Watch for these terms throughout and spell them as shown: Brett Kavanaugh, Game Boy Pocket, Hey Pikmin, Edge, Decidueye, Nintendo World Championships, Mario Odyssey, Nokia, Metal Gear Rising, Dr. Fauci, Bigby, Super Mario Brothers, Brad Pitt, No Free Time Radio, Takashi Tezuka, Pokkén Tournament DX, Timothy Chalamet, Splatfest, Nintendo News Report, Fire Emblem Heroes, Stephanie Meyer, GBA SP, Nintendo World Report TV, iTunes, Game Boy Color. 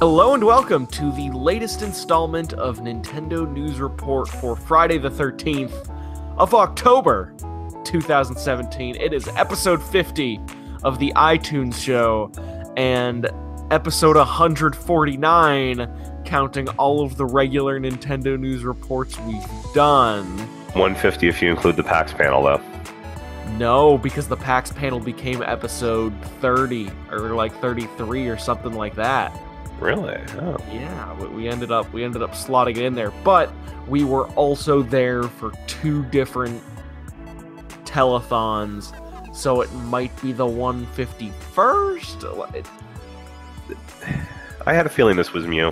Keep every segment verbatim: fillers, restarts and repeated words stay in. Hello and welcome to the latest installment of Nintendo News Report for Friday the thirteenth of October two thousand seventeen. It is episode fifty of the iTunes show and episode one forty-nine, counting all of the regular Nintendo News Reports we've done. one fifty if you include the PAX panel, though. No, because the PAX panel became episode thirty or like thirty-three or something like that. Really? Oh. Yeah, we ended up we ended up slotting it in there, but we were also there for two different telethons, so it might be the one fifty-first. I had a feeling this was Mew.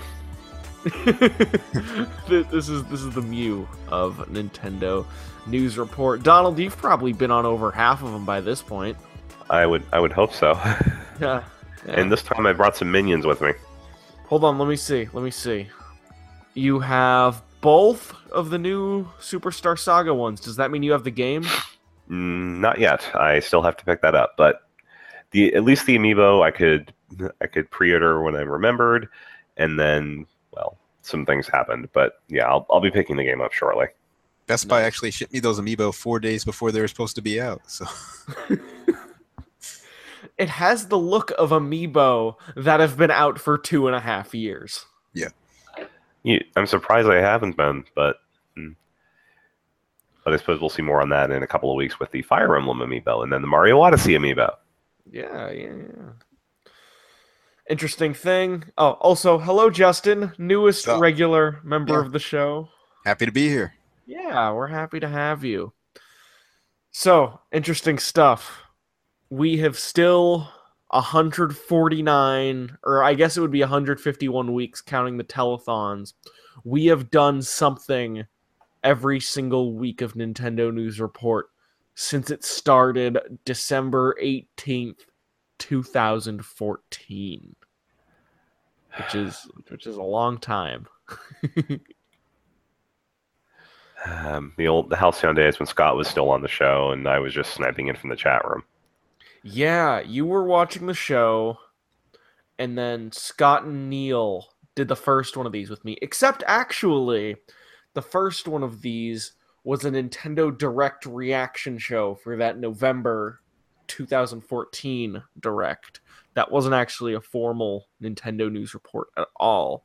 this is this is the Mew of Nintendo News Report. Donald, you've probably been on over half of them by this point. I would I would hope so. Yeah. Yeah. And this time I brought some minions with me. Hold on, let me see, let me see. You have both of the new Superstar Saga ones. Does that mean you have the game? Mm, not yet. I still have to pick that up, but the at least the amiibo I could I could pre-order when I remembered, and then, well, some things happened. But yeah, I'll I'll be picking the game up shortly. Best Buy actually shipped me those amiibo four days before they were supposed to be out, so... It has the look of amiibo that have been out for two and a half years. Yeah. yeah I'm surprised I haven't been, but, but I suppose we'll see more on that in a couple of weeks with the Fire Emblem amiibo and then the Mario Odyssey amiibo. Yeah, yeah, yeah. Interesting thing. Oh, also, hello, Justin, newest oh. regular member yeah. of the show. Happy to be here. Yeah, we're happy to have you. So, interesting stuff. We have still one forty-nine, or I guess it would be one fifty-one weeks counting the telethons. We have done something every single week of Nintendo News Report since it started December eighteenth, twenty fourteen. Which is which is a long time. um, the old the halcyon days when Scott was still on the show and I was just sniping in from the chat room. Yeah, you were watching the show, and then Scott and Neil did the first one of these with me. Except, actually, the first one of these was a Nintendo Direct reaction show for that November twenty fourteen Direct. That wasn't actually a formal Nintendo News Report at all.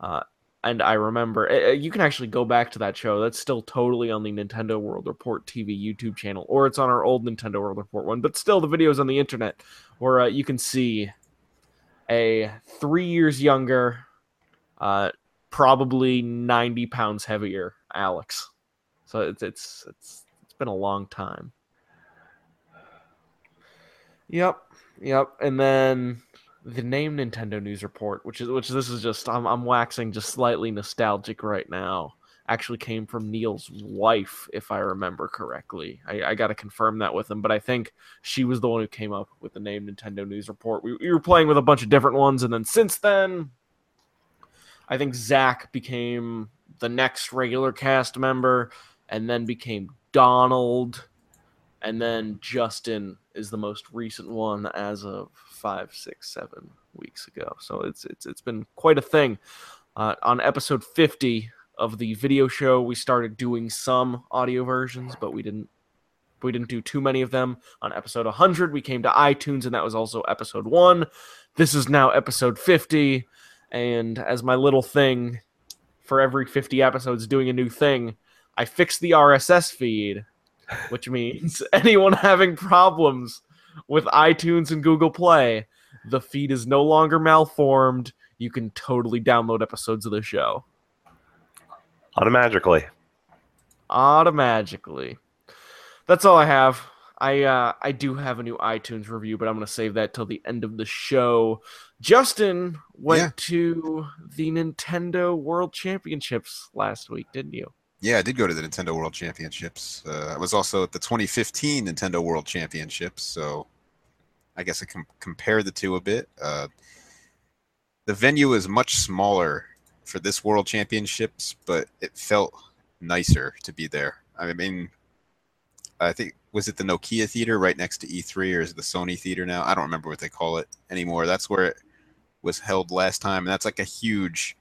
Uh, and I remember, uh, you can actually go back to that show. That's still totally on the Nintendo World Report T V YouTube channel, or it's on our old Nintendo World Report one, but still the video's on the internet, where uh, you can see a three years younger, uh, probably ninety pounds heavier Alex. So it's, it's, it's, it's been a long time. Yep. Yep. And then... the name Nintendo News Report, which is which this is just I'm I'm waxing just slightly nostalgic right now, actually came from Neil's wife, if I remember correctly. I, I got to confirm that with him, but I think she was the one who came up with the name Nintendo News Report. We, we were playing with a bunch of different ones, and then since then, I think Zach became the next regular cast member, and then became Donald, and then Justin is the most recent one as of five, six, seven weeks ago. So it's it's it's been quite a thing. Uh, on episode fifty of the video show, we started doing some audio versions, but we didn't we didn't do too many of them. On episode one hundred, we came to iTunes, and that was also episode one. This is now episode fifty, and as my little thing for every fifty episodes doing a new thing, I fixed the R S S feed, which means anyone having problems with iTunes and Google Play, the feed is no longer malformed. You can totally download episodes of the show. Automagically. Automagically. That's all I have. I uh, I do have a new iTunes review, but I'm going to save that till the end of the show. Justin went yeah. to the Nintendo World Championships last week, didn't you? Yeah, I did go to the Nintendo World Championships. Uh, I was also at the twenty fifteen Nintendo World Championships, so I guess I can compare the two a bit. Uh, the venue is much smaller for this World Championships, but it felt nicer to be there. I mean, I think, was it the Nokia Theater right next to E three, or is it the Sony Theater now? I don't remember what they call it anymore. That's where it was held last time, and that's like a huge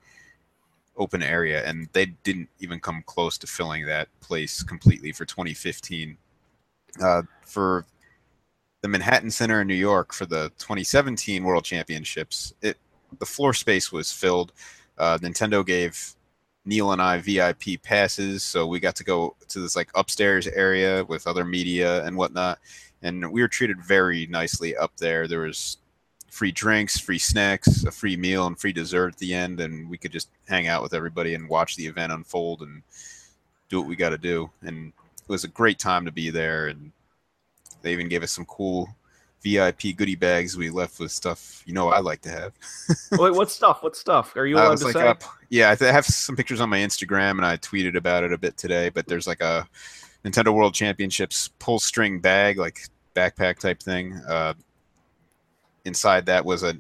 open area, and they didn't even come close to filling that place completely for twenty fifteen. Uh, for the Manhattan Center in New York for the twenty seventeen World Championships, it the floor space was filled. Uh, Nintendo gave Neil and I V I P passes, so we got to go to this like upstairs area with other media and whatnot, and we were treated very nicely up there. There was free drinks, free snacks, a free meal, and free dessert at the end, and we could just hang out with everybody and watch the event unfold and do what we got to do. And it was a great time to be there, and they even gave us some cool V I P goodie bags. We left with stuff, you know, I like to have. Wait, what stuff? What stuff? Are you allowed to like say? Up, yeah, I have some pictures on my Instagram, and I tweeted about it a bit today, but there's like a Nintendo World Championships pull string bag, like backpack type thing. Uh, inside that was a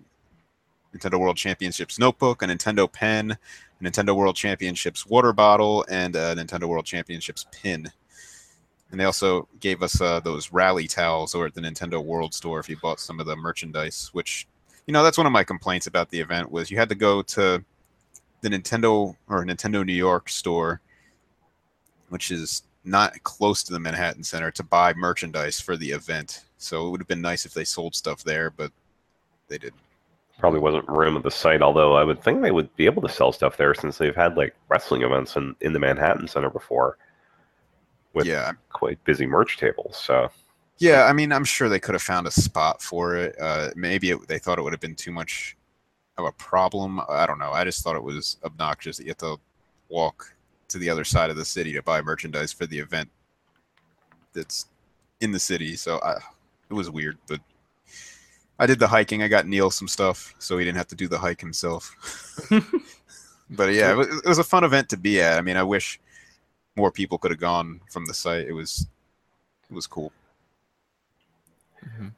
Nintendo World Championships notebook, a Nintendo pen, a Nintendo World Championships water bottle, and a Nintendo World Championships pin. And they also gave us uh, those rally towels over at the Nintendo World store if you bought some of the merchandise, which, you know, that's one of my complaints about the event was you had to go to the Nintendo or Nintendo New York store, which is not close to the Manhattan Center, to buy merchandise for the event. So it would have been nice if they sold stuff there, but they didn't. Probably wasn't room at the site, although I would think they would be able to sell stuff there since they've had, like, wrestling events in, in the Manhattan Center before. With yeah. quite busy merch tables, so yeah, I mean, I'm sure they could have found a spot for it. Uh, maybe it, they thought it would have been too much of a problem. I don't know. I just thought it was obnoxious that you have to walk to the other side of the city to buy merchandise for the event that's in the city. So I, it was weird, but I did the hiking. I got Neil some stuff, so he didn't have to do the hike himself. But yeah, it was, it was a fun event to be at. I mean, I wish more people could have gone from the site. It was, it was cool.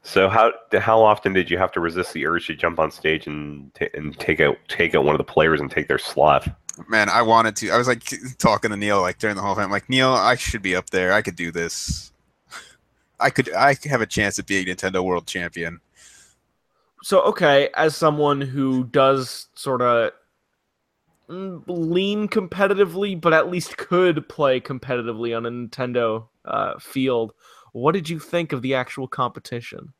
So how how often did you have to resist the urge to jump on stage and t and take out take out one of the players and take their slot? Man, I wanted to. I was like talking to Neil like during the whole thing. I'm like, Neil, I should be up there. I could do this. I could. I have a chance at being Nintendo World Champion. So okay, as someone who does sort of lean competitively, but at least could play competitively on a Nintendo uh, field. What did you think of the actual competition?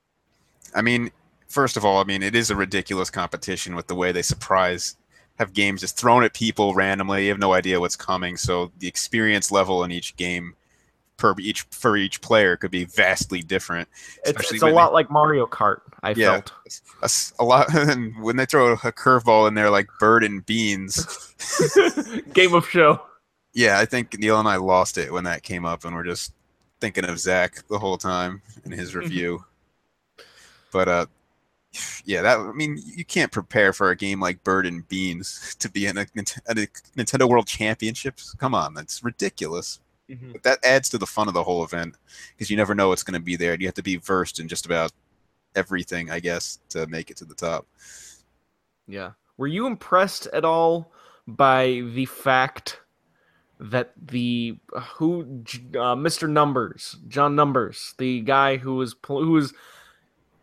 I mean, first of all, I mean, it is a ridiculous competition with the way they surprise, have games just thrown at people randomly. You have no idea what's coming. So the experience level in each game per each for each player could be vastly different. It's, it's a lot they, like Mario Kart, I yeah, felt. A, a lot. And when they throw a curveball in there like bird and beans. Game of show. Yeah, I think Neil and I lost it when that came up, and we're just thinking of Zach the whole time in his review. But, uh, yeah, that I mean, you can't prepare for a game like bird and beans to be in a, a Nintendo World Championships. Come on, that's ridiculous. Mm-hmm. But that adds to the fun of the whole event because you never know what's going to be there. You have to be versed in just about everything, I guess, to make it to the top. Yeah. Were you impressed at all by the fact that the who uh, Mister Numbers, John Numbers, the guy who was who was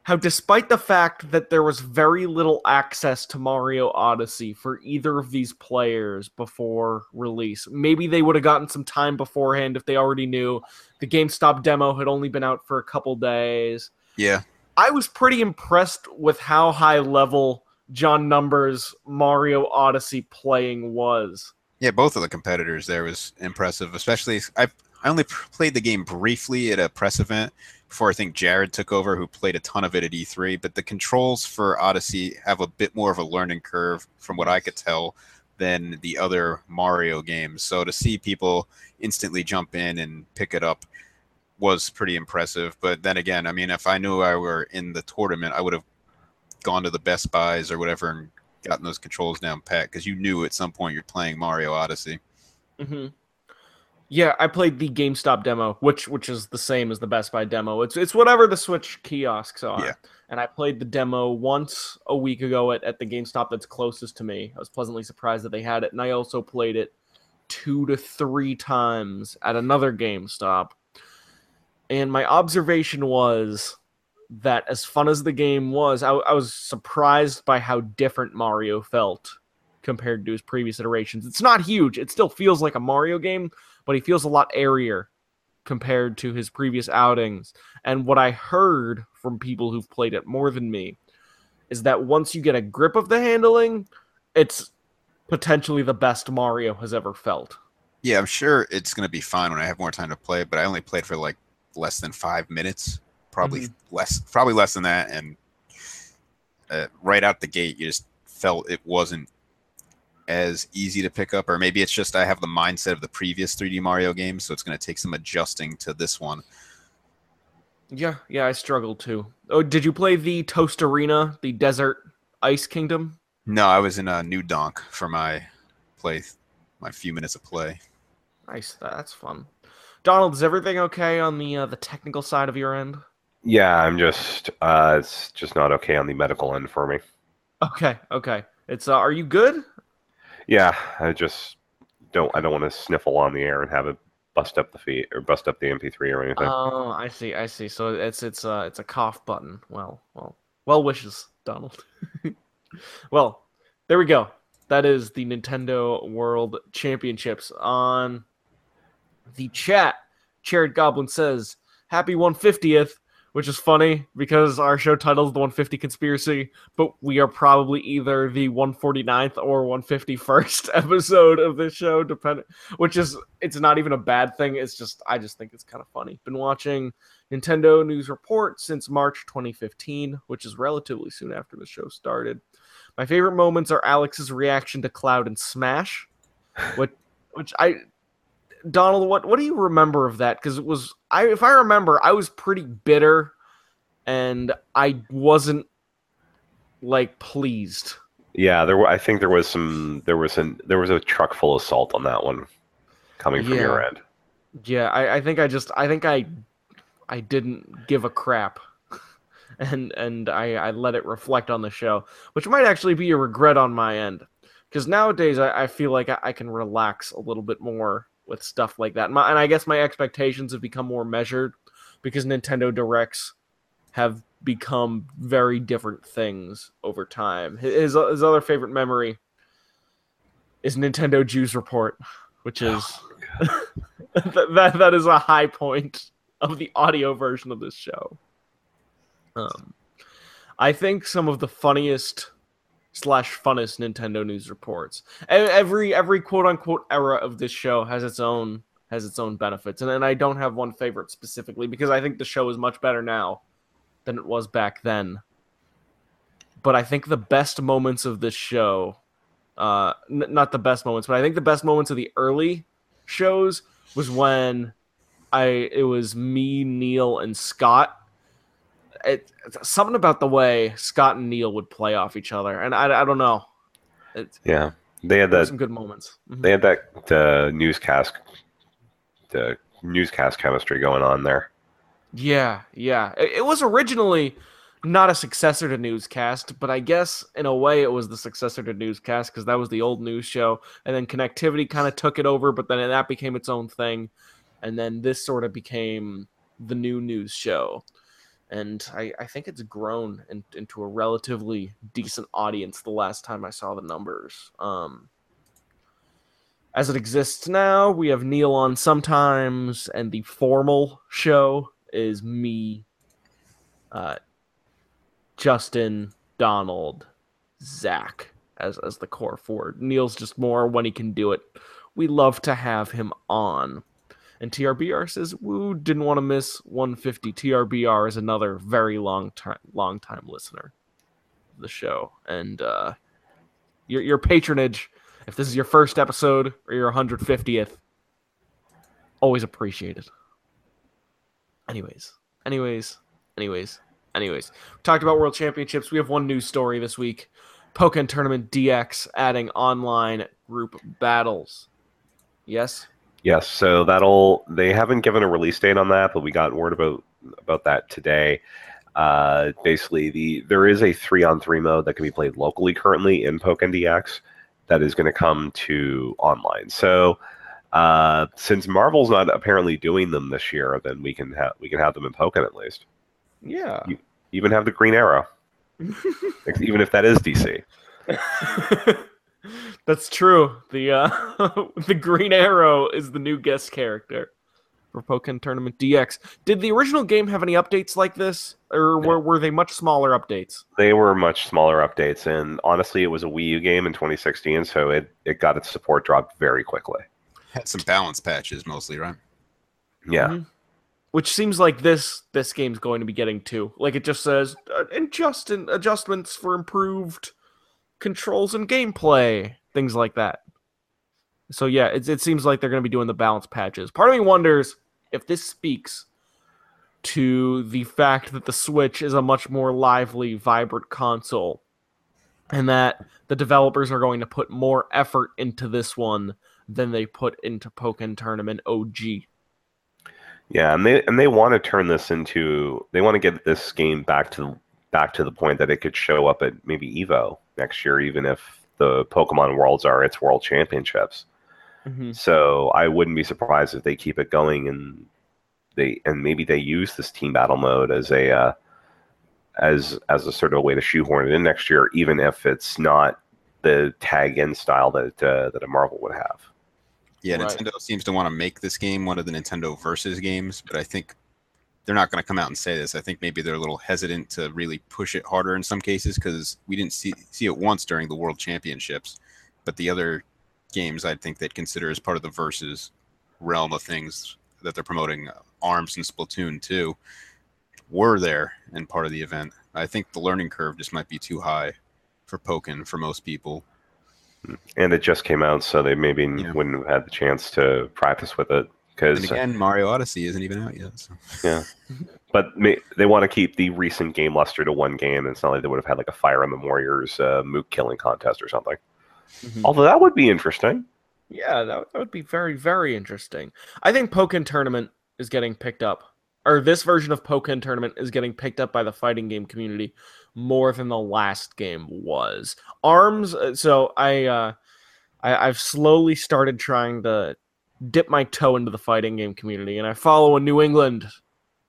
how despite the fact that there was very little access to Mario Odyssey for either of these players before release, maybe they would have gotten some time beforehand if they already knew the GameStop demo had only been out for a couple days. Yeah. I was pretty impressed with how high level John Numbers' Mario Odyssey playing was. Yeah, both of the competitors there was impressive, especially I I only played the game briefly at a press event before I think Jared took over, who played a ton of it at E three, but the controls for Odyssey have a bit more of a learning curve, from what I could tell, than the other Mario games. So to see people instantly jump in and pick it up was pretty impressive. But then again, I mean, if I knew I were in the tournament, I would have gone to the Best Buys or whatever and gotten those controls down pat, because you knew at some point you're playing Mario Odyssey. Mm-hmm. Yeah, I played the GameStop demo, which which is the same as the Best Buy demo. It's it's whatever the Switch kiosks are. Yeah. And I played the demo once a week ago at, at the GameStop that's closest to me. I was pleasantly surprised that they had it. And I also played it two to three times at another GameStop. And my observation was that as fun as the game was, I, I was surprised by how different Mario felt compared to his previous iterations. It's not huge. It still feels like a Mario game, but he feels a lot airier compared to his previous outings. And what I heard from people who've played it more than me is that once you get a grip of the handling, it's potentially the best Mario has ever felt. Yeah, I'm sure it's going to be fine when I have more time to play, but I only played for like less than five minutes, probably mm-hmm. less, probably less than that. And uh, right out the gate, you just felt it wasn't as easy to pick up, or maybe it's just I have the mindset of the previous three D Mario game, so it's going to take some adjusting to this one. Yeah, yeah, I struggled too. Oh, did you play the Toast Arena, the Desert Ice Kingdom? No, I was in a New Donk for my play, my few minutes of play. Nice, that's fun. Donald, is everything okay on the uh, the technical side of your end? Yeah, I'm just uh, it's just not okay on the medical end for me. Okay, okay. It's uh, are you good? Yeah, I just don't. I don't want to sniffle on the air and have it bust up the feet or bust up the M P three or anything. Oh, I see, I see. So it's it's uh it's a cough button. Well, well, well wishes, Donald. Well, there we go. That is the Nintendo World Championships. On the chat, Chaired Goblin says, "Happy one hundred fiftieth," which is funny because our show title is The one hundred fifty Conspiracy, but we are probably either the one hundred forty-ninth or one hundred fifty-first episode of this show, depending, which is, it's not even a bad thing. It's just, I just think it's kind of funny. Been watching Nintendo News Report since March twenty fifteen, which is relatively soon after the show started. My favorite moments are Alex's reaction to Cloud and Smash, which, which I... Donald, what, what do you remember of that? Because it was, I if I remember, I was pretty bitter, and I wasn't like pleased. Yeah, there were. I think there was some. There was an. There was a truck full of salt on that one, coming from yeah. your end. Yeah, I, I think I just. I think I. I didn't give a crap, and and I, I let it reflect on the show, which might actually be a regret on my end, because nowadays I, I feel like I, I can relax a little bit more with stuff like that. My, and I guess my expectations have become more measured because Nintendo Directs have become very different things over time. His, his other favorite memory is Nintendo News Report, which is... Oh, that that is a high point of the audio version of this show. Um, I think some of the funniest... slash funnest Nintendo News Reports. Every every quote unquote era of this show has its own has its own benefits, and and I don't have one favorite specifically because I think the show is much better now than it was back then. But I think the best moments of this show, uh, n- not the best moments, but I think the best moments of the early shows was when I it was me, Neil, and Scott. It, something about the way Scott and Neil would play off each other, and I, I don't know. It, yeah, they had that, some good moments. Mm-hmm. They had that the newscast, the newscast chemistry going on there. Yeah, yeah. It, it was originally not a successor to Newscast, but I guess in a way it was the successor to Newscast because that was the old news show, and then Connectivity kind of took it over, but then that became its own thing, and then this sort of became the new news show. And I, I think it's grown in, into a relatively decent audience the last time I saw the numbers. Um, as it exists now, we have Neil on sometimes, and the formal show is me, uh, Justin, Donald, Zach as, as the core four. Neil's just more when he can do it. We love to have him on. And T R B R says, woo, didn't want to miss one hundred fifty. T R B R is another very long time, long time listener of the show. And uh, your your patronage, if this is your first episode or your one hundred fiftieth, always appreciated. Anyways, anyways, anyways, anyways. We talked about World Championships. We have one news story this week. Pokkén Tournament D X adding online group battles. Yes? Yes, so that'll. They haven't given a release date on that, but we got word about about that today. Uh, basically, the there is a three-on-three mode that can be played locally currently in Pokkén D X that is going to come to online. So, uh, since Marvel's not apparently doing them this year, then we can have we can have them in Pokkén at least. Yeah, you, even have the Green Arrow. Even if that is D C. That's true. The uh, the Green Arrow is the new guest character for Pokkén Tournament D X. Did the original game have any updates like this, or were, were they much smaller updates? They were much smaller updates, and honestly, it was a Wii U game in twenty sixteen, so it, it got its support dropped very quickly. Had some balance patches mostly, right? Yeah. Mm-hmm. Which seems like this this game's going to be getting too. Like, it just says, adjust in, adjustments for improved controls and gameplay, things like that. So yeah, it, it seems like they're going to be doing the balance patches. Part of me wonders if this speaks to the fact that the Switch is a much more lively, vibrant console, and that the developers are going to put more effort into this one than they put into Pokkén Tournament O G. Yeah, and they and they want to turn this into, they want to get this game back to back to the point that it could show up at maybe Evo next year, even if the Pokemon Worlds are its World Championships. Mm-hmm. So I wouldn't be surprised if they keep it going, and they and maybe they use this team battle mode as a uh, as as a sort of way to shoehorn it in next year, even if it's not the tag in style that uh, that a Marvel would have. Yeah, right. Nintendo seems to want to make this game one of the Nintendo Versus games, but I think they're not going to come out and say this. I think maybe they're a little hesitant to really push it harder in some cases, because we didn't see see it once during the World Championships, but the other games I think they'd consider as part of the Versus realm of things that they're promoting, ARMS and Splatoon two, were there and part of the event. I think the learning curve just might be too high for Pokkén for most people. And it just came out, so they maybe yeah. wouldn't have had the chance to practice with it. Because again, Mario Odyssey isn't even out yet. So. Yeah, but may, they want to keep the recent game luster to one game. It's not like they would have had like a Fire Emblem Warriors uh, mook killing contest or something. Mm-hmm. Although that would be interesting. Yeah, that, that would be very, very interesting. I think Pokkén Tournament is getting picked up, or this version of Pokkén Tournament is getting picked up by the fighting game community more than the last game was. ARMS, so I, uh, I, I've slowly started trying to dip my toe into the fighting game community, and I follow a New England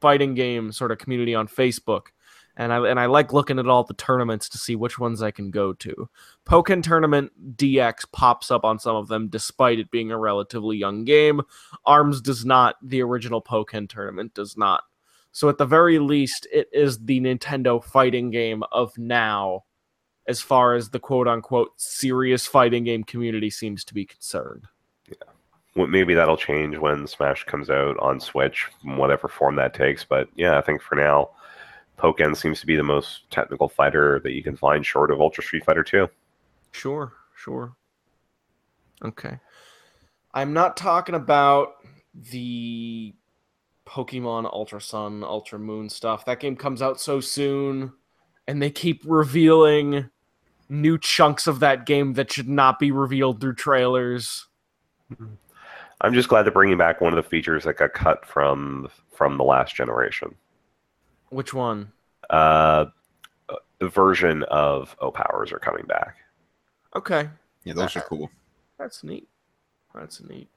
fighting game sort of community on Facebook, and I and I like looking at all the tournaments to see which ones I can go to. Pokkén Tournament D X pops up on some of them, despite it being a relatively young game. ARMS does not. The original Pokkén Tournament does not. So at the very least, it is the Nintendo fighting game of now, as far as the quote-unquote serious fighting game community seems to be concerned. Yeah. Well, maybe that'll change when Smash comes out on Switch, whatever form that takes. But yeah, I think for now, Pokkén seems to be the most technical fighter that you can find short of Ultra Street Fighter two. Sure, sure. Okay. I'm not talking about the Pokémon Ultra Sun, Ultra Moon stuff. That game comes out so soon, and they keep revealing new chunks of that game that should not be revealed through trailers. I'm just glad they're bringing back one of the features that got cut from from the last generation. Which one? Uh, the version of O-Powers are coming back. Okay. Yeah, those that, are cool. That's neat. That's neat.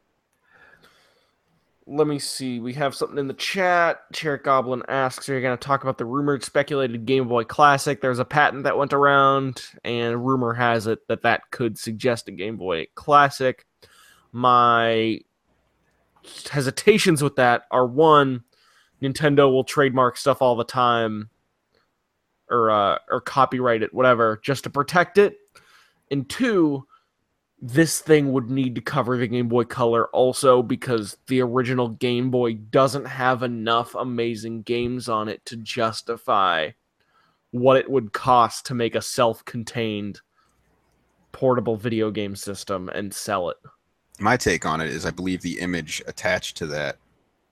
Let me see. We have something in the chat. Chair Goblin asks, are you going to talk about the rumored speculated Game Boy Classic? There's a patent that went around, and rumor has it that that could suggest a Game Boy Classic. My hesitations with that are, one, Nintendo will trademark stuff all the time, or, uh, or copyright it, whatever, just to protect it. And two, this thing would need to cover the Game Boy Color also, because the original Game Boy doesn't have enough amazing games on it to justify what it would cost to make a self-contained portable video game system and sell it. My take on it is I believe the image attached to that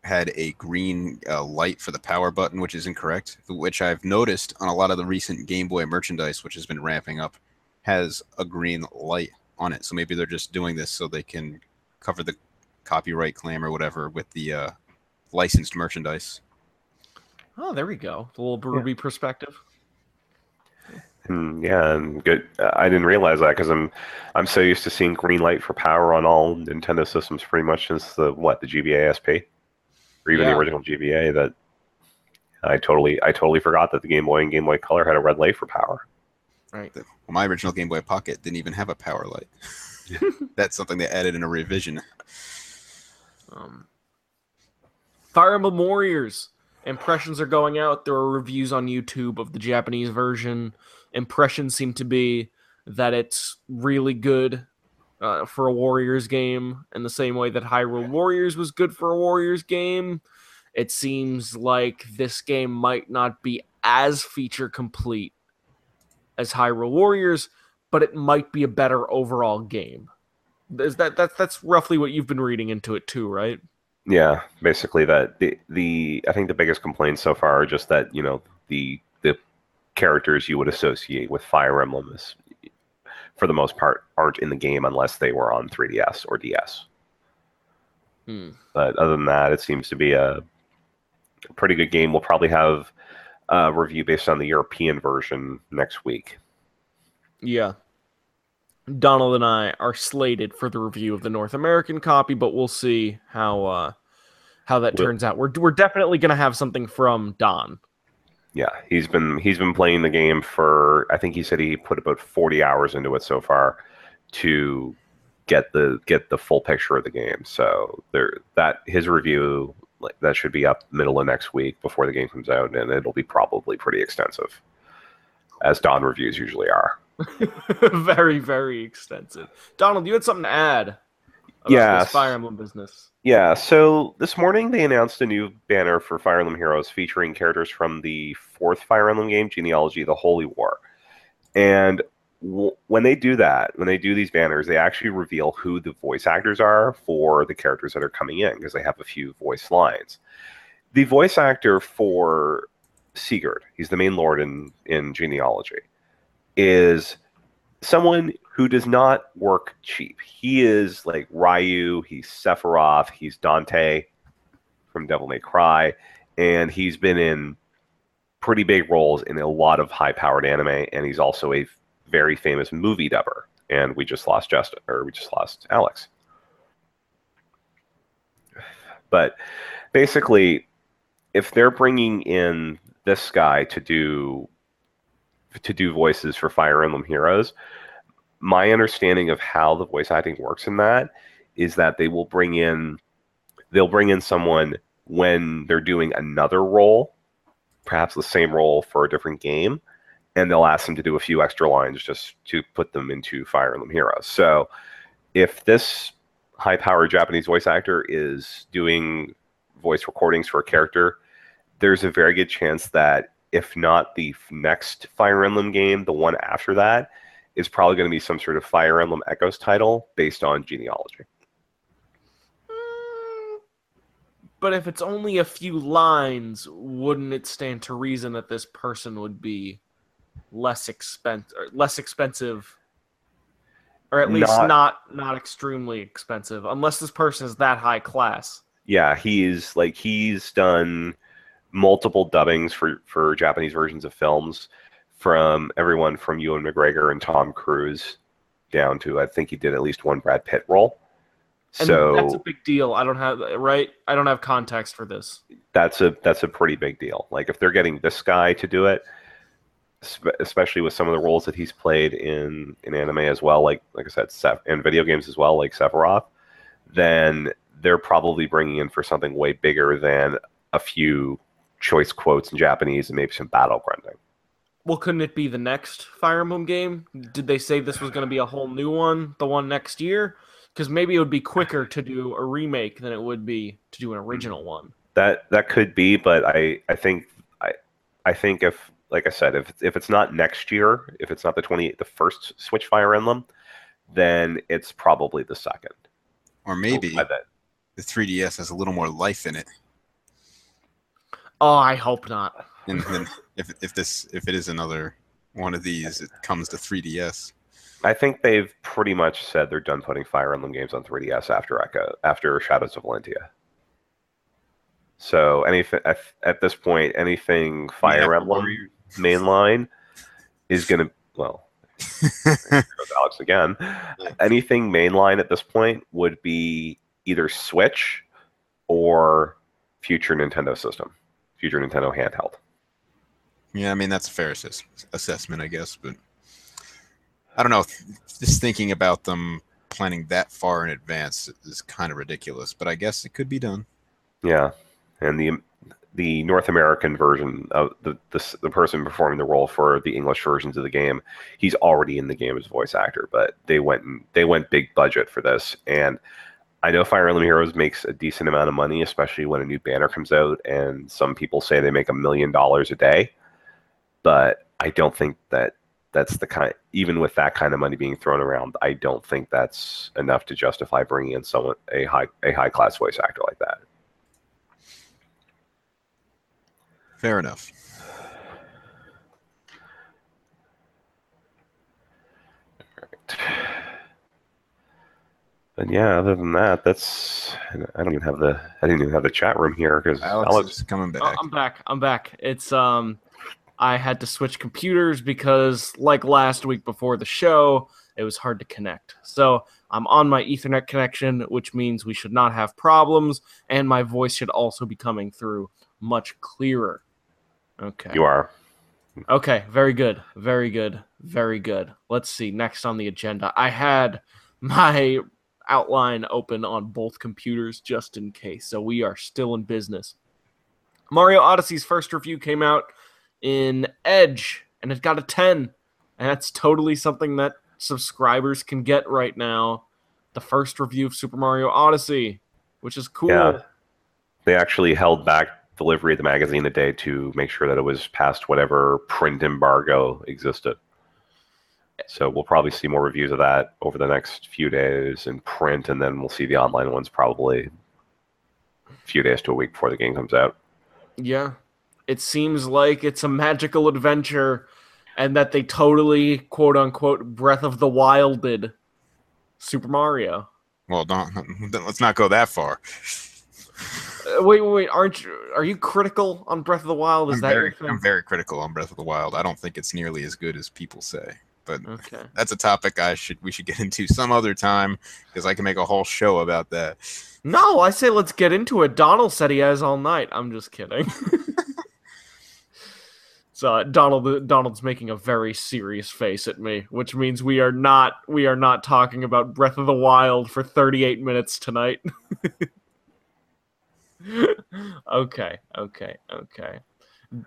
had a green uh, light for the power button, which is incorrect, which I've noticed on a lot of the recent Game Boy merchandise, which has been ramping up, has a green light on it. So maybe they're just doing this so they can cover the copyright claim or whatever with the uh, licensed merchandise. Oh, there we go. A little Ruby yeah. perspective. Mm, yeah, and good. Uh, I didn't realize that because I'm I'm so used to seeing green light for power on all Nintendo systems pretty much since the what the G B A S P or even yeah. the original G B A that I totally I totally forgot that the Game Boy and Game Boy Color had a red light for power. Right. Well, my original Game Boy Pocket didn't even have a power light. That's something they added in a revision. Um, Fire Emblem Warriors. Impressions are going out. There are reviews on YouTube of the Japanese version. Impressions seem to be that it's really good uh, for a Warriors game, in the same way that Hyrule Warriors was good for a Warriors game. It seems like this game might not be as feature complete as Hyrule Warriors, but it might be a better overall game. Is that, that that's roughly what you've been reading into it too, right? Yeah, basically that the the I think the biggest complaints so far are just that, you know, the the characters you would associate with Fire Emblem is, for the most part, aren't in the game unless they were on three D S or D S. Hmm. But other than that, it seems to be a pretty good game. We'll probably have a review based on the European version next week. Yeah. Donald and I are slated for the review of the North American copy, but we'll see how uh, how that we'll, turns out. We're we're definitely going to have something from Don. Yeah, he's been he's been playing the game for, I think he said he put about forty hours into it so far to get the get the full picture of the game. So there that his review like that should be up middle of next week before the game comes out, and it'll be probably pretty extensive, as Don reviews usually are. Very, very extensive. Donald, you had something to add about yes. this Fire Emblem business. Yeah, so this morning they announced a new banner for Fire Emblem Heroes featuring characters from the fourth Fire Emblem game, Genealogy of the Holy War. And w- when they do that, when they do these banners, they actually reveal who the voice actors are for the characters that are coming in, because they have a few voice lines. The voice actor for Sigurd, he's the main lord in, in Genealogy, is someone who does not work cheap. He is like Ryu, he's Sephiroth, he's Dante from Devil May Cry, and he's been in pretty big roles in a lot of high-powered anime, and he's also a very famous movie dubber. And we just lost Justin, or we just lost Alex. But basically, if they're bringing in this guy to do to do voices for Fire Emblem Heroes, my understanding of how the voice acting works in that is that they will bring in, they'll bring in someone when they're doing another role, perhaps the same role for a different game, and they'll ask them to do a few extra lines just to put them into Fire Emblem Heroes. So if this high-powered Japanese voice actor is doing voice recordings for a character, there's a very good chance that if not the next Fire Emblem game, the one after that is probably going to be some sort of Fire Emblem Echoes title based on Genealogy. Mm, but if it's only a few lines, wouldn't it stand to reason that this person would be less expensive, less expensive, or at least not, not not extremely expensive, unless this person is that high class? Yeah, he's like he's done multiple dubbings for, for Japanese versions of films from everyone from Ewan McGregor and Tom Cruise down to, I think he did at least one Brad Pitt role. And so that's a big deal. I don't have right. I don't have context for this. That's a that's a pretty big deal. Like if they're getting this guy to do it, especially with some of the roles that he's played in, in anime as well, like like I said, Seph- and video games as well, like Sephiroth, then they're probably bringing in for something way bigger than a few choice quotes in Japanese and maybe some battle grunting. Well, couldn't it be the next Fire Emblem game? Did they say this was going to be a whole new one, the one next year? Because maybe it would be quicker to do a remake than it would be to do an original one. That that could be, but I, I think I I think if like I said, if if it's not next year, if it's not the twenty the first Switch Fire Emblem, then it's probably the second. Or maybe oh, the three D S has a little more life in it. Oh, I hope not. And then if if this if it is another one of these, it comes to three D S. I think they've pretty much said they're done putting Fire Emblem games on three D S after Echo, after Shadows of Valentia. So anything at, at this point, anything Fire yeah. Emblem mainline is gonna well. Alex again. Anything mainline at this point would be either Switch or future Nintendo system. future Nintendo handheld. Yeah, I mean, that's a fair assess- assessment, I guess. But I don't know. Just thinking about them planning that far in advance is kind of ridiculous. But I guess it could be done. Yeah, and the the North American version of the the, the person performing the role for the English versions of the game, he's already in the game as a voice actor. But they went and, they went big budget for this, and I know Fire Emblem Heroes makes a decent amount of money, especially when a new banner comes out, and some people say they make a million dollars a day. But I don't think that that's the kind, even with that kind of money being thrown around, I don't think that's enough to justify bringing in someone, a high a high class voice actor like that. Fair enough. All right. But yeah, other than that, that's I don't even have the I didn't even have the chat room here because Alex, Alex is coming back. Oh, I'm back. I'm back. It's um, I had to switch computers because, like last week before the show, it was hard to connect. So I'm on my Ethernet connection, which means we should not have problems, and my voice should also be coming through much clearer. Okay. You are. Okay. Very good. Very good. Very good. Let's see. Next on the agenda, I had my outline open on both computers just in case, so we are still in business. Mario Odyssey's first review came out in Edge, and it got a ten, and that's totally something that subscribers can get right now. The first review of Super Mario Odyssey, which is cool. Yeah. They actually held back delivery of the magazine a day to make sure that it was past whatever print embargo existed. So we'll probably see more reviews of that over the next few days in print, and then we'll see the online ones probably a few days to a week before the game comes out. Yeah. It seems like it's a magical adventure, and that they totally, quote-unquote, Breath of the Wilded Super Mario. Well, don't, let's not go that far. uh, wait, wait, wait. Aren't you, are you critical on Breath of the Wild? Is I'm that very, your thing? I'm very critical on Breath of the Wild. I don't think it's nearly as good as people say. But okay, that's a topic I should we should get into some other time, because I can make a whole show about that. No, I say let's get into it. Donald said he has all night. I'm just kidding. so Donald Donald's making a very serious face at me, which means we are not we are not talking about Breath of the Wild for thirty-eight minutes tonight. okay, okay, okay.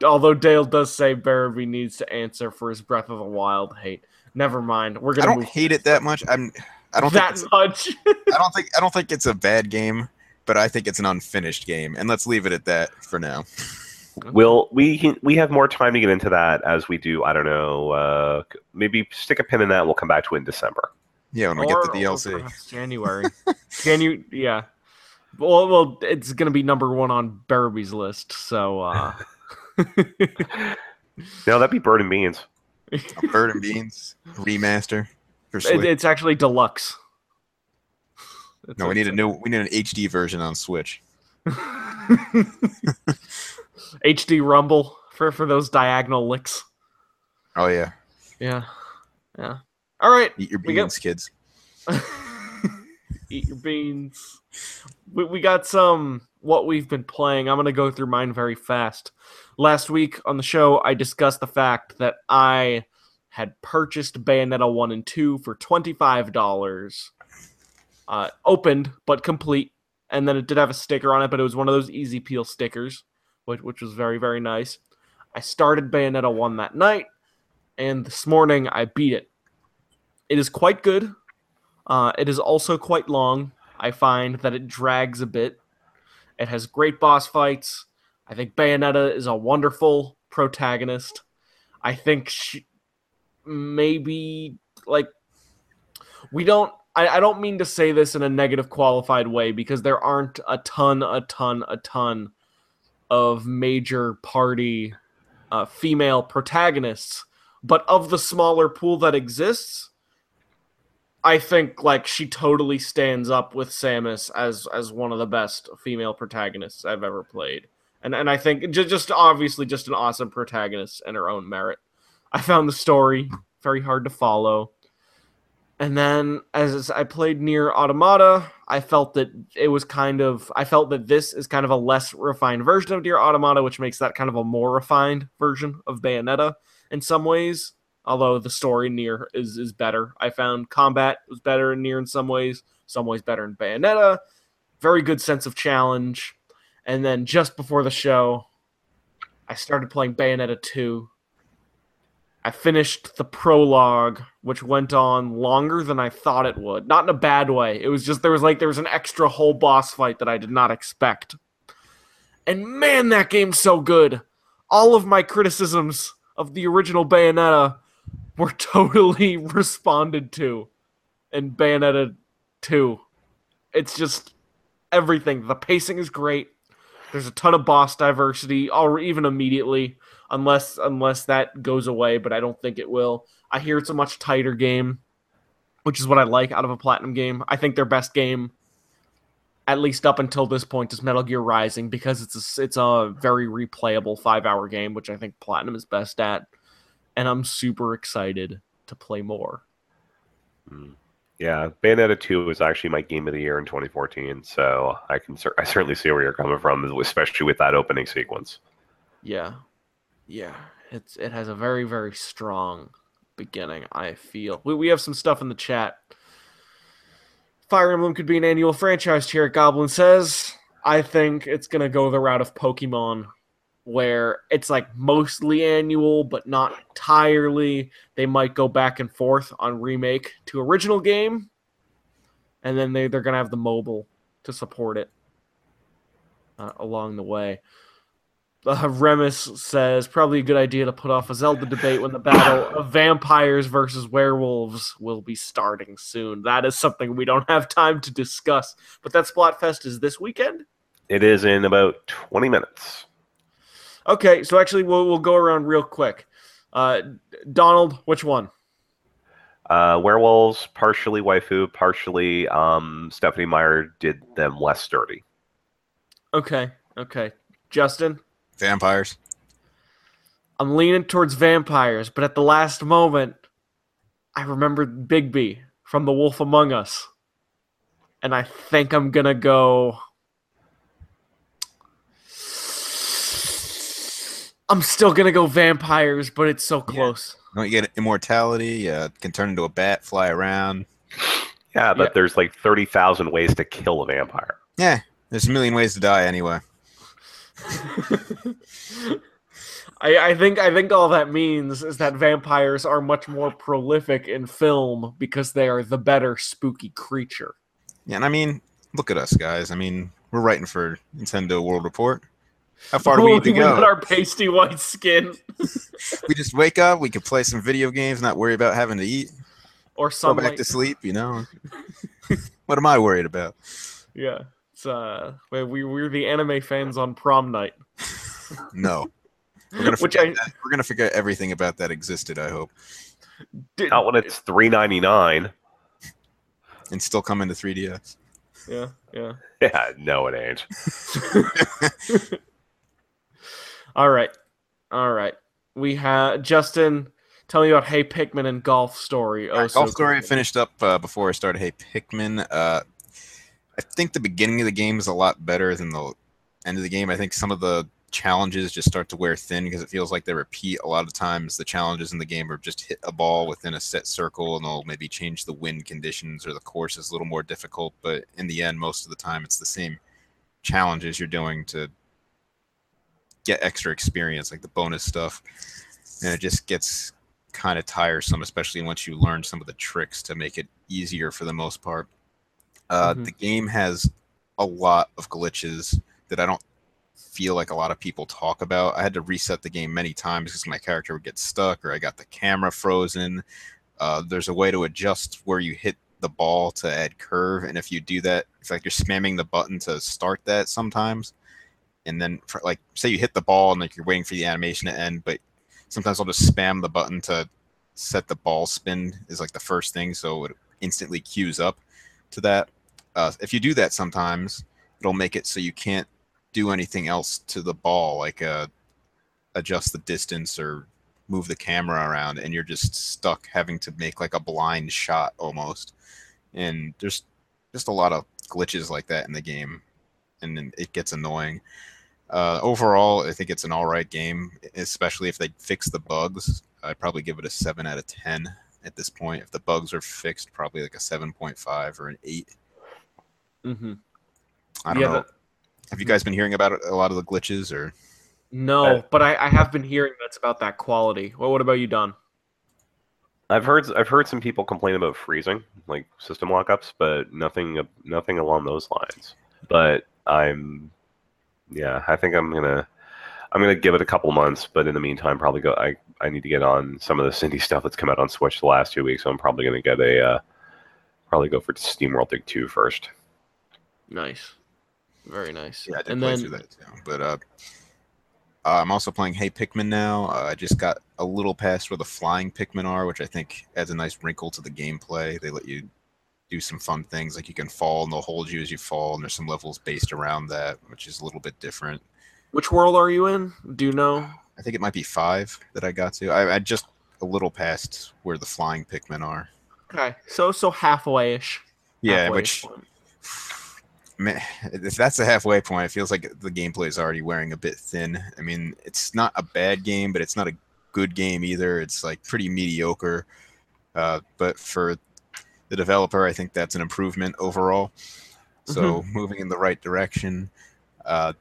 Although Dale does say Barrowby needs to answer for his Breath of the Wild hate. Never mind. We're gonna. I don't move hate it that much. I'm. I don't that think much. I don't think. I don't think it's a bad game, but I think it's an unfinished game, and let's leave it at that for now. Will we? We have more time to get into that as we do. I don't know. Uh, maybe stick a pin in that. We'll come back to it in December. Yeah, when or, we get the D L C. January. January. Yeah. Well, well, it's gonna be number one on Barrowby's list. So. Uh, no, that'd be Bird and Beans. A Bird and Beans remaster. For Switch. It's actually deluxe. It's no, we need a new. We need an H D version on Switch. H D Rumble for for those diagonal licks. Oh yeah. Yeah. Yeah. All right. Eat your beans, kids. Eat your beans. We we got some what we've been playing. I'm gonna go through mine very fast. Last week on the show, I discussed the fact that I had purchased Bayonetta one and two for twenty-five dollars. Uh, opened, but complete. And then it did have a sticker on it, but it was one of those easy peel stickers, which, which was very, very nice. I started Bayonetta one that night, and this morning I beat it. It is quite good. Uh, it is also quite long. I find that it drags a bit. It has great boss fights. I think Bayonetta is a wonderful protagonist. I think she maybe, like, we don't, I, I don't mean to say this in a negative qualified way, because there aren't a ton, a ton, a ton of major party uh, female protagonists, but of the smaller pool that exists, I think, like, she totally stands up with Samus as, as one of the best female protagonists I've ever played. And and I think, just obviously, just an awesome protagonist in her own merit. I found the story very hard to follow. And then as I played Nier Automata, I felt that it was kind of, I felt that this is kind of a less refined version of Nier Automata, which makes that kind of a more refined version of Bayonetta in some ways. Although the story Nier is, is better. I found combat was better in Nier in some ways, some ways better in Bayonetta. Very good sense of challenge. And then just before the show, I started playing Bayonetta two. I finished the prologue, which went on longer than I thought it would. Not in a bad way. It was just, there was like, there was an extra whole boss fight that I did not expect. And man, that game's so good. All of my criticisms of the original Bayonetta were totally responded to in Bayonetta two. It's just everything. The pacing is great. There's a ton of boss diversity, or even immediately, unless unless that goes away, but I don't think it will. I hear it's a much tighter game, which is what I like out of a Platinum game. I think their best game, at least up until this point, is Metal Gear Rising, because it's a, it's a very replayable five-hour game, which I think Platinum is best at, and I'm super excited to play more. Mm. Yeah, Bayonetta two was actually my game of the year in twenty fourteen, so I can I certainly see where you're coming from, especially with that opening sequence. Yeah, yeah, it's it has a very, very strong beginning, I feel. We we have some stuff in the chat. Fire Emblem could be an annual franchise, Chirrut Goblin says. I think it's going to go the route of Pokemon, where it's like mostly annual, but not entirely. They might go back and forth on remake to original game, and then they, they're going to have the mobile to support it uh, along the way. Uh, Remus says, probably a good idea to put off a Zelda debate when the battle of vampires versus werewolves will be starting soon. That is something we don't have time to discuss, but that Splatfest is this weekend? It is in about twenty minutes. Okay, so actually we'll we'll go around real quick. Uh, Donald, which one? Uh, werewolves, partially waifu, partially um, Stephanie Meyer did them less dirty. Okay, okay. Justin? Vampires. I'm leaning towards vampires, but at the last moment, I remembered Bigby from The Wolf Among Us. And I think I'm going to go... I'm still going to go vampires, but it's so close. Yeah. You get immortality, uh, can turn into a bat, fly around. Yeah, but yeah. There's like thirty thousand ways to kill a vampire. Yeah, there's a million ways to die anyway. I, I think I think all that means is that vampires are much more prolific in film because they are the better spooky creature. Yeah, and I mean, look at us, guys. I mean, we're writing for Nintendo World Report. How far do we need to go? Look at our pasty white skin. We just wake up, we can play some video games, not worry about having to eat. Or sunlight. Go back to sleep, you know. What am I worried about? Yeah. It's, uh, we, we're the anime fans on prom night. No. We're going to forget everything about that existed, I hope. Did, not when it's three ninety-nine. And still come into three D S. Yeah, yeah. Yeah, no, it ain't. All right. All right. We have Justin, tell me about Hey Pikmin and Golf Story. Oh, yeah, Golf so Story cool. Finished up uh, before I started Hey Pikmin. Uh, I think the beginning of the game is a lot better than the end of the game. I think some of the challenges just start to wear thin because it feels like they repeat. A lot of times the challenges in the game are just hit a ball within a set circle, and they'll maybe change the wind conditions or the course is a little more difficult. But in the end, most of the time, it's the same challenges you're doing to get extra experience, like the bonus stuff, and it just gets kind of tiresome, especially once you learn some of the tricks to make it easier for the most part. Uh, mm-hmm. The game has a lot of glitches that I don't feel like a lot of people talk about. I had to reset the game many times because my character would get stuck, or I got the camera frozen. Uh, there's a way to adjust where you hit the ball to add curve, and if you do that, it's like you're spamming the button to start that sometimes. And then, for, like, say you hit the ball and like you're waiting for the animation to end, but sometimes I'll just spam the button to set the ball spin is like the first thing, so it instantly queues up to that. Uh, if you do that sometimes, it'll make it so you can't do anything else to the ball, like uh, adjust the distance or move the camera around, and you're just stuck having to make like a blind shot almost. And there's just a lot of glitches like that in the game, and then it gets annoying. Uh, overall, I think it's an all right game, especially if they fix the bugs. I'd probably give it a seven out of ten at this point. If the bugs are fixed, probably like a seven point five or an eight. Mm-hmm. I don't yeah, know. But... Have you guys been hearing about a lot of the glitches? Or No, but I, I have been hearing that's about that quality. Well, what about you, Don? I've heard I've heard some people complain about freezing, like system lockups, but nothing nothing along those lines. But I'm yeah, I think I'm gonna I'm gonna give it a couple months, but in the meantime, probably go. I, I need to get on some of the indie stuff that's come out on Switch the last two weeks. So I'm probably gonna get a uh, probably go for Steam World Dig two first. Nice, very nice. Yeah, I did and play then... through that too. But uh, I'm also playing Hey Pikmin now. Uh, I just got a little past where the flying Pikmin are, which I think adds a nice wrinkle to the gameplay. They let you do some fun things, like you can fall and they'll hold you as you fall, and there's some levels based around that, which is a little bit different. Which world are you in? Do you know? I think it might be five that I got to. I, I just a little past where the flying Pikmin are. Okay, so so halfway-ish. Yeah, halfway-ish. Which man, if that's the halfway point, it feels like the gameplay is already wearing a bit thin. I mean, it's not a bad game, but it's not a good game either. It's like pretty mediocre. Uh, but for the developer, I think that's an improvement overall. So mm-hmm. moving in the right direction. Uh,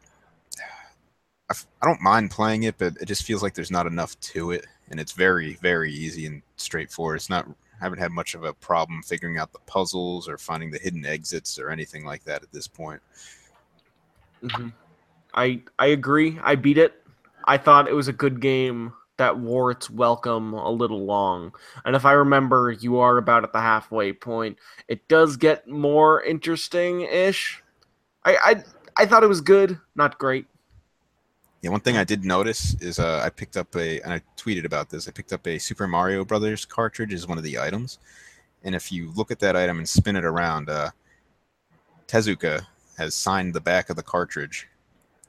I, f- I don't mind playing it, but it just feels like there's not enough to it. And it's very, very easy and straightforward. It's not, I haven't had much of a problem figuring out the puzzles or finding the hidden exits or anything like that at this point. Mm-hmm. I I agree. I beat it. I thought it was a good game that wore its welcome a little long. And if I remember, you are about at the halfway point. It does get more interesting-ish. I I, I thought it was good, not great. Yeah, one thing I did notice is uh, I picked up a, and I tweeted about this, I picked up a Super Mario Brothers cartridge as one of the items. And if you look at that item and spin it around, uh, Tezuka has signed the back of the cartridge.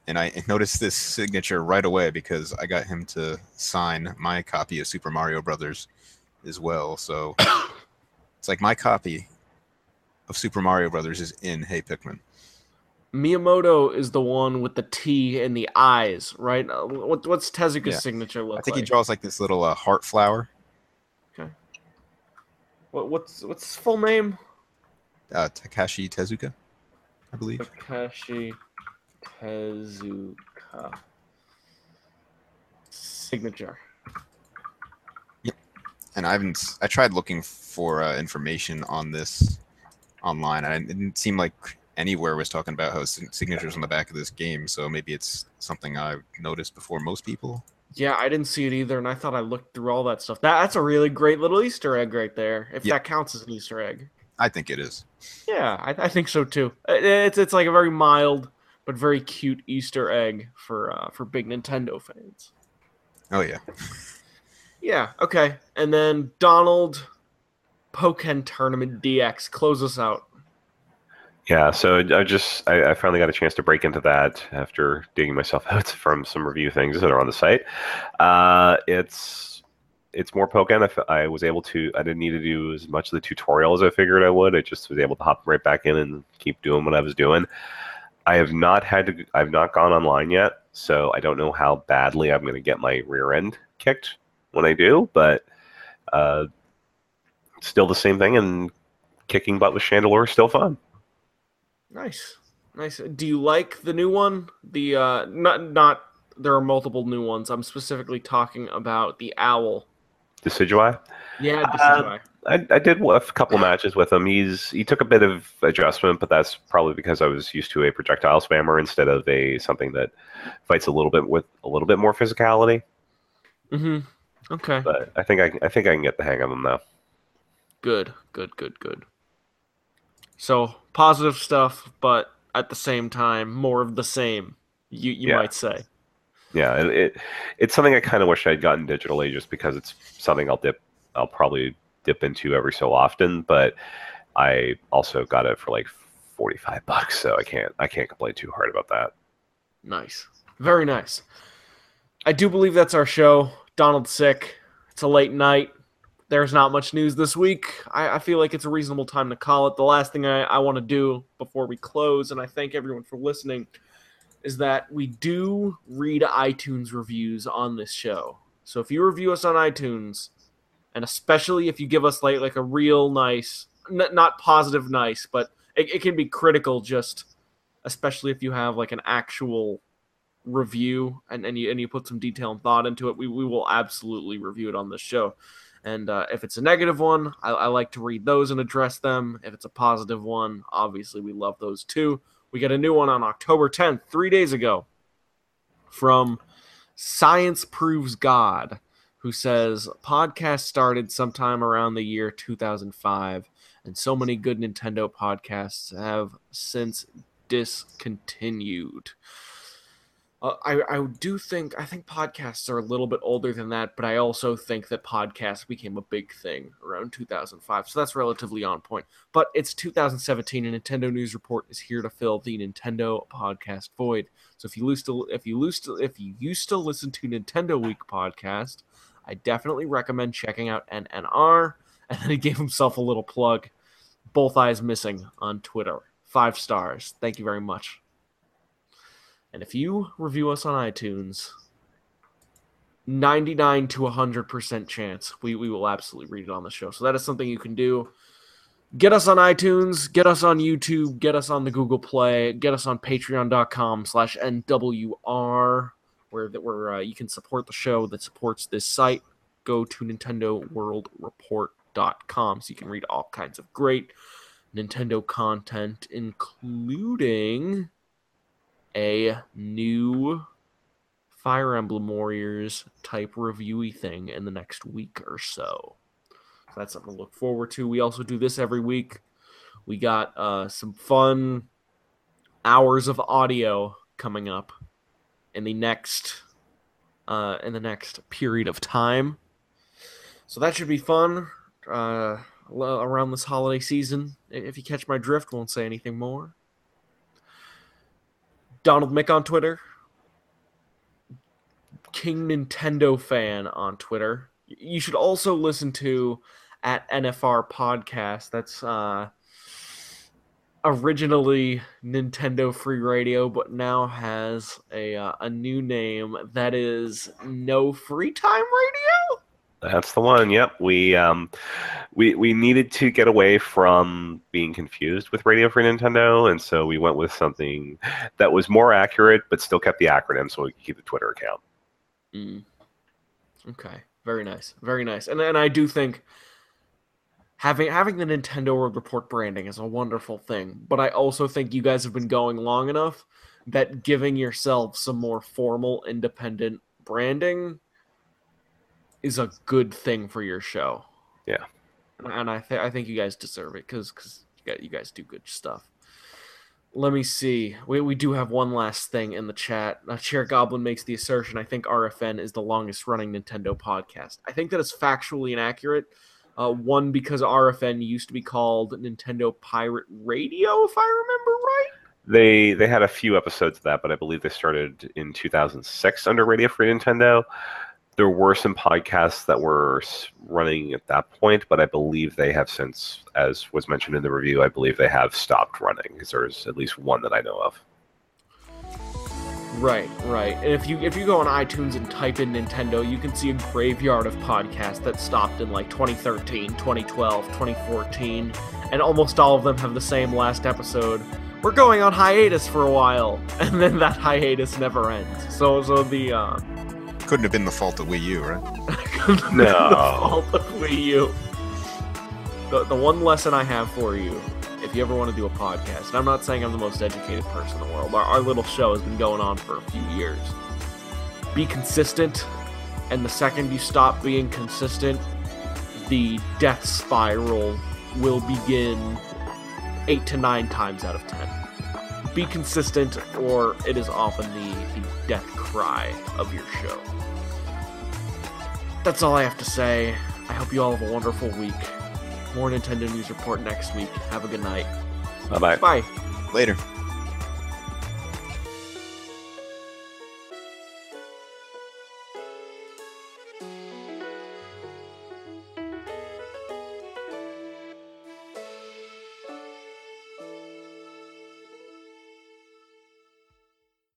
And I noticed this signature right away because I got him to sign my copy of Super Mario Brothers as well. So it's like my copy of Super Mario Brothers is in Hey Pikmin. Miyamoto is the one with the T and the eyes, right? What, what's Tezuka's yeah. signature look like? I think like? He draws like this little uh, heart flower. Okay. What, what's what's his full name? Uh, Takashi Tezuka, I believe. Takashi Tezuka. Signature. Yep. And I haven't. I tried looking for uh, information on this online, and it didn't seem like anywhere was talking about how signatures on the back of this game, so maybe it's something I noticed before most people. Yeah, I didn't see it either, and I thought I looked through all that stuff. That, that's a really great little Easter egg right there, if yeah. that counts as an Easter egg. I think it is. Yeah, I, I think so too. It, it's it's like a very mild but very cute Easter egg for uh, for big Nintendo fans. Oh yeah. Yeah. Okay, and then Donald, Pokkén Tournament D X, close us out. Yeah, so I just I, I finally got a chance to break into that after digging myself out from some review things that are on the site. Uh, it's it's more Pokkén. I, I was able to I didn't need to do as much of the tutorial as I figured I would. I just was able to hop right back in and keep doing what I was doing. I have not had to I've not gone online yet, so I don't know how badly I'm going to get my rear end kicked when I do, but uh, still the same thing, and kicking butt with Chandelure is still fun. Nice, nice. Do you like the new one? The uh, not not. There are multiple new ones. I'm specifically talking about the owl. Decidueye. Yeah, Decidueye. Uh, I I did a couple matches with him. He's he took a bit of adjustment, but that's probably because I was used to a projectile spammer instead of a something that fights a little bit with a little bit more physicality. Mm-hmm. Okay. But I think I I think I can get the hang of him though. Good, good, good, good. So positive stuff, but at the same time, more of the same. You you yeah. might say. Yeah, it, it it's something I kind of wish I'd gotten digitally, just because it's something I'll dip I'll probably dip into every so often. But I also got it for like forty-five bucks, so I can't I can't complain too hard about that. Nice, very nice. I do believe that's our show. Donald's sick. It's a late night. There's not much news this week. I, I feel like it's a reasonable time to call it. The last thing I, I want to do before we close, and I thank everyone for listening, is that we do read iTunes reviews on this show. So if you review us on iTunes, and especially if you give us like, like a real nice, n- not positive nice, but it, it can be critical, just especially if you have like an actual review and, and you and you put some detail and thought into it, we, we will absolutely review it on this show. And uh, if it's a negative one, I, I like to read those and address them. If it's a positive one, obviously we love those too. We got a new one on October tenth, three days ago, from Science Proves God, who says, podcast started sometime around the year two thousand five, and so many good Nintendo podcasts have since discontinued. Uh, I, I do think, I think podcasts are a little bit older than that, but I also think that podcasts became a big thing around two thousand five, so that's relatively on point. But it's two thousand seventeen, and Nintendo News Report is here to fill the Nintendo podcast void. So if you used to, if you used to, if you used to listen to Nintendo Week podcast, I definitely recommend checking out N N R. And then he gave himself a little plug. Both eyes missing on Twitter. Five stars. Thank you very much. And if you review us on iTunes, ninety-nine to one hundred percent chance we, we will absolutely read it on the show. So that is something you can do. Get us on iTunes, get us on YouTube, get us on the Google Play, get us on patreon dot com slash N W R, where, where uh, you can support the show that supports this site. Go to Nintendo World Report dot com so you can read all kinds of great Nintendo content, including a new Fire Emblem Warriors type reviewy thing in the next week or so. So that's something to look forward to. We also do this every week. We got uh, some fun hours of audio coming up in the next uh, in the next period of time. So that should be fun uh, around this holiday season. If you catch my drift, won't say anything more. Donald Mick on Twitter, King Nintendo Fan on Twitter. You should also listen to at N F R Podcast. That's uh, originally Nintendo Free Radio, but now has a uh, a new name that is No Free Time Radio. That's the one. Yep, we um, we we needed to get away from being confused with Radio Free Nintendo, and so we went with something that was more accurate, but still kept the acronym, so we could keep the Twitter account. Mm. Okay, very nice, very nice, and and I do think having having the Nintendo World Report branding is a wonderful thing, but I also think you guys have been going long enough that giving yourself some more formal, independent branding is a good thing for your show. Yeah. And I, th- I think you guys deserve it because because you guys do good stuff. Let me see. We we do have one last thing in the chat. Uh, Chair Goblin makes the assertion, I think R F N is the longest-running Nintendo podcast. I think that is factually inaccurate. Uh, one, because R F N used to be called Nintendo Pirate Radio, if I remember right. They they had a few episodes of that, but I believe they started in two thousand six under Radio Free Nintendo. There were some podcasts that were running at that point, but I believe they have since, as was mentioned in the review, I believe they have stopped running, because there's at least one that I know of. Right, right. And if you if you go on iTunes and type in Nintendo, you can see a graveyard of podcasts that stopped in like twenty thirteen, twenty twelve, twenty fourteen, and almost all of them have the same last episode. We're going on hiatus for a while, and then that hiatus never ends. So, so the... Uh, Couldn't have been the fault of Wii U, right? Couldn't no. Have been the fault of Wii U. The, the one lesson I have for you, if you ever want to do a podcast, and I'm not saying I'm the most educated person in the world, our, our little show has been going on for a few years. Be consistent, and the second you stop being consistent, the death spiral will begin eight to nine times out of ten. Be consistent, or it is often the, the death cry of your show. That's all I have to say. I hope you all have a wonderful week. More Nintendo News Report next week. Have a good night. Bye-bye. Bye. Later.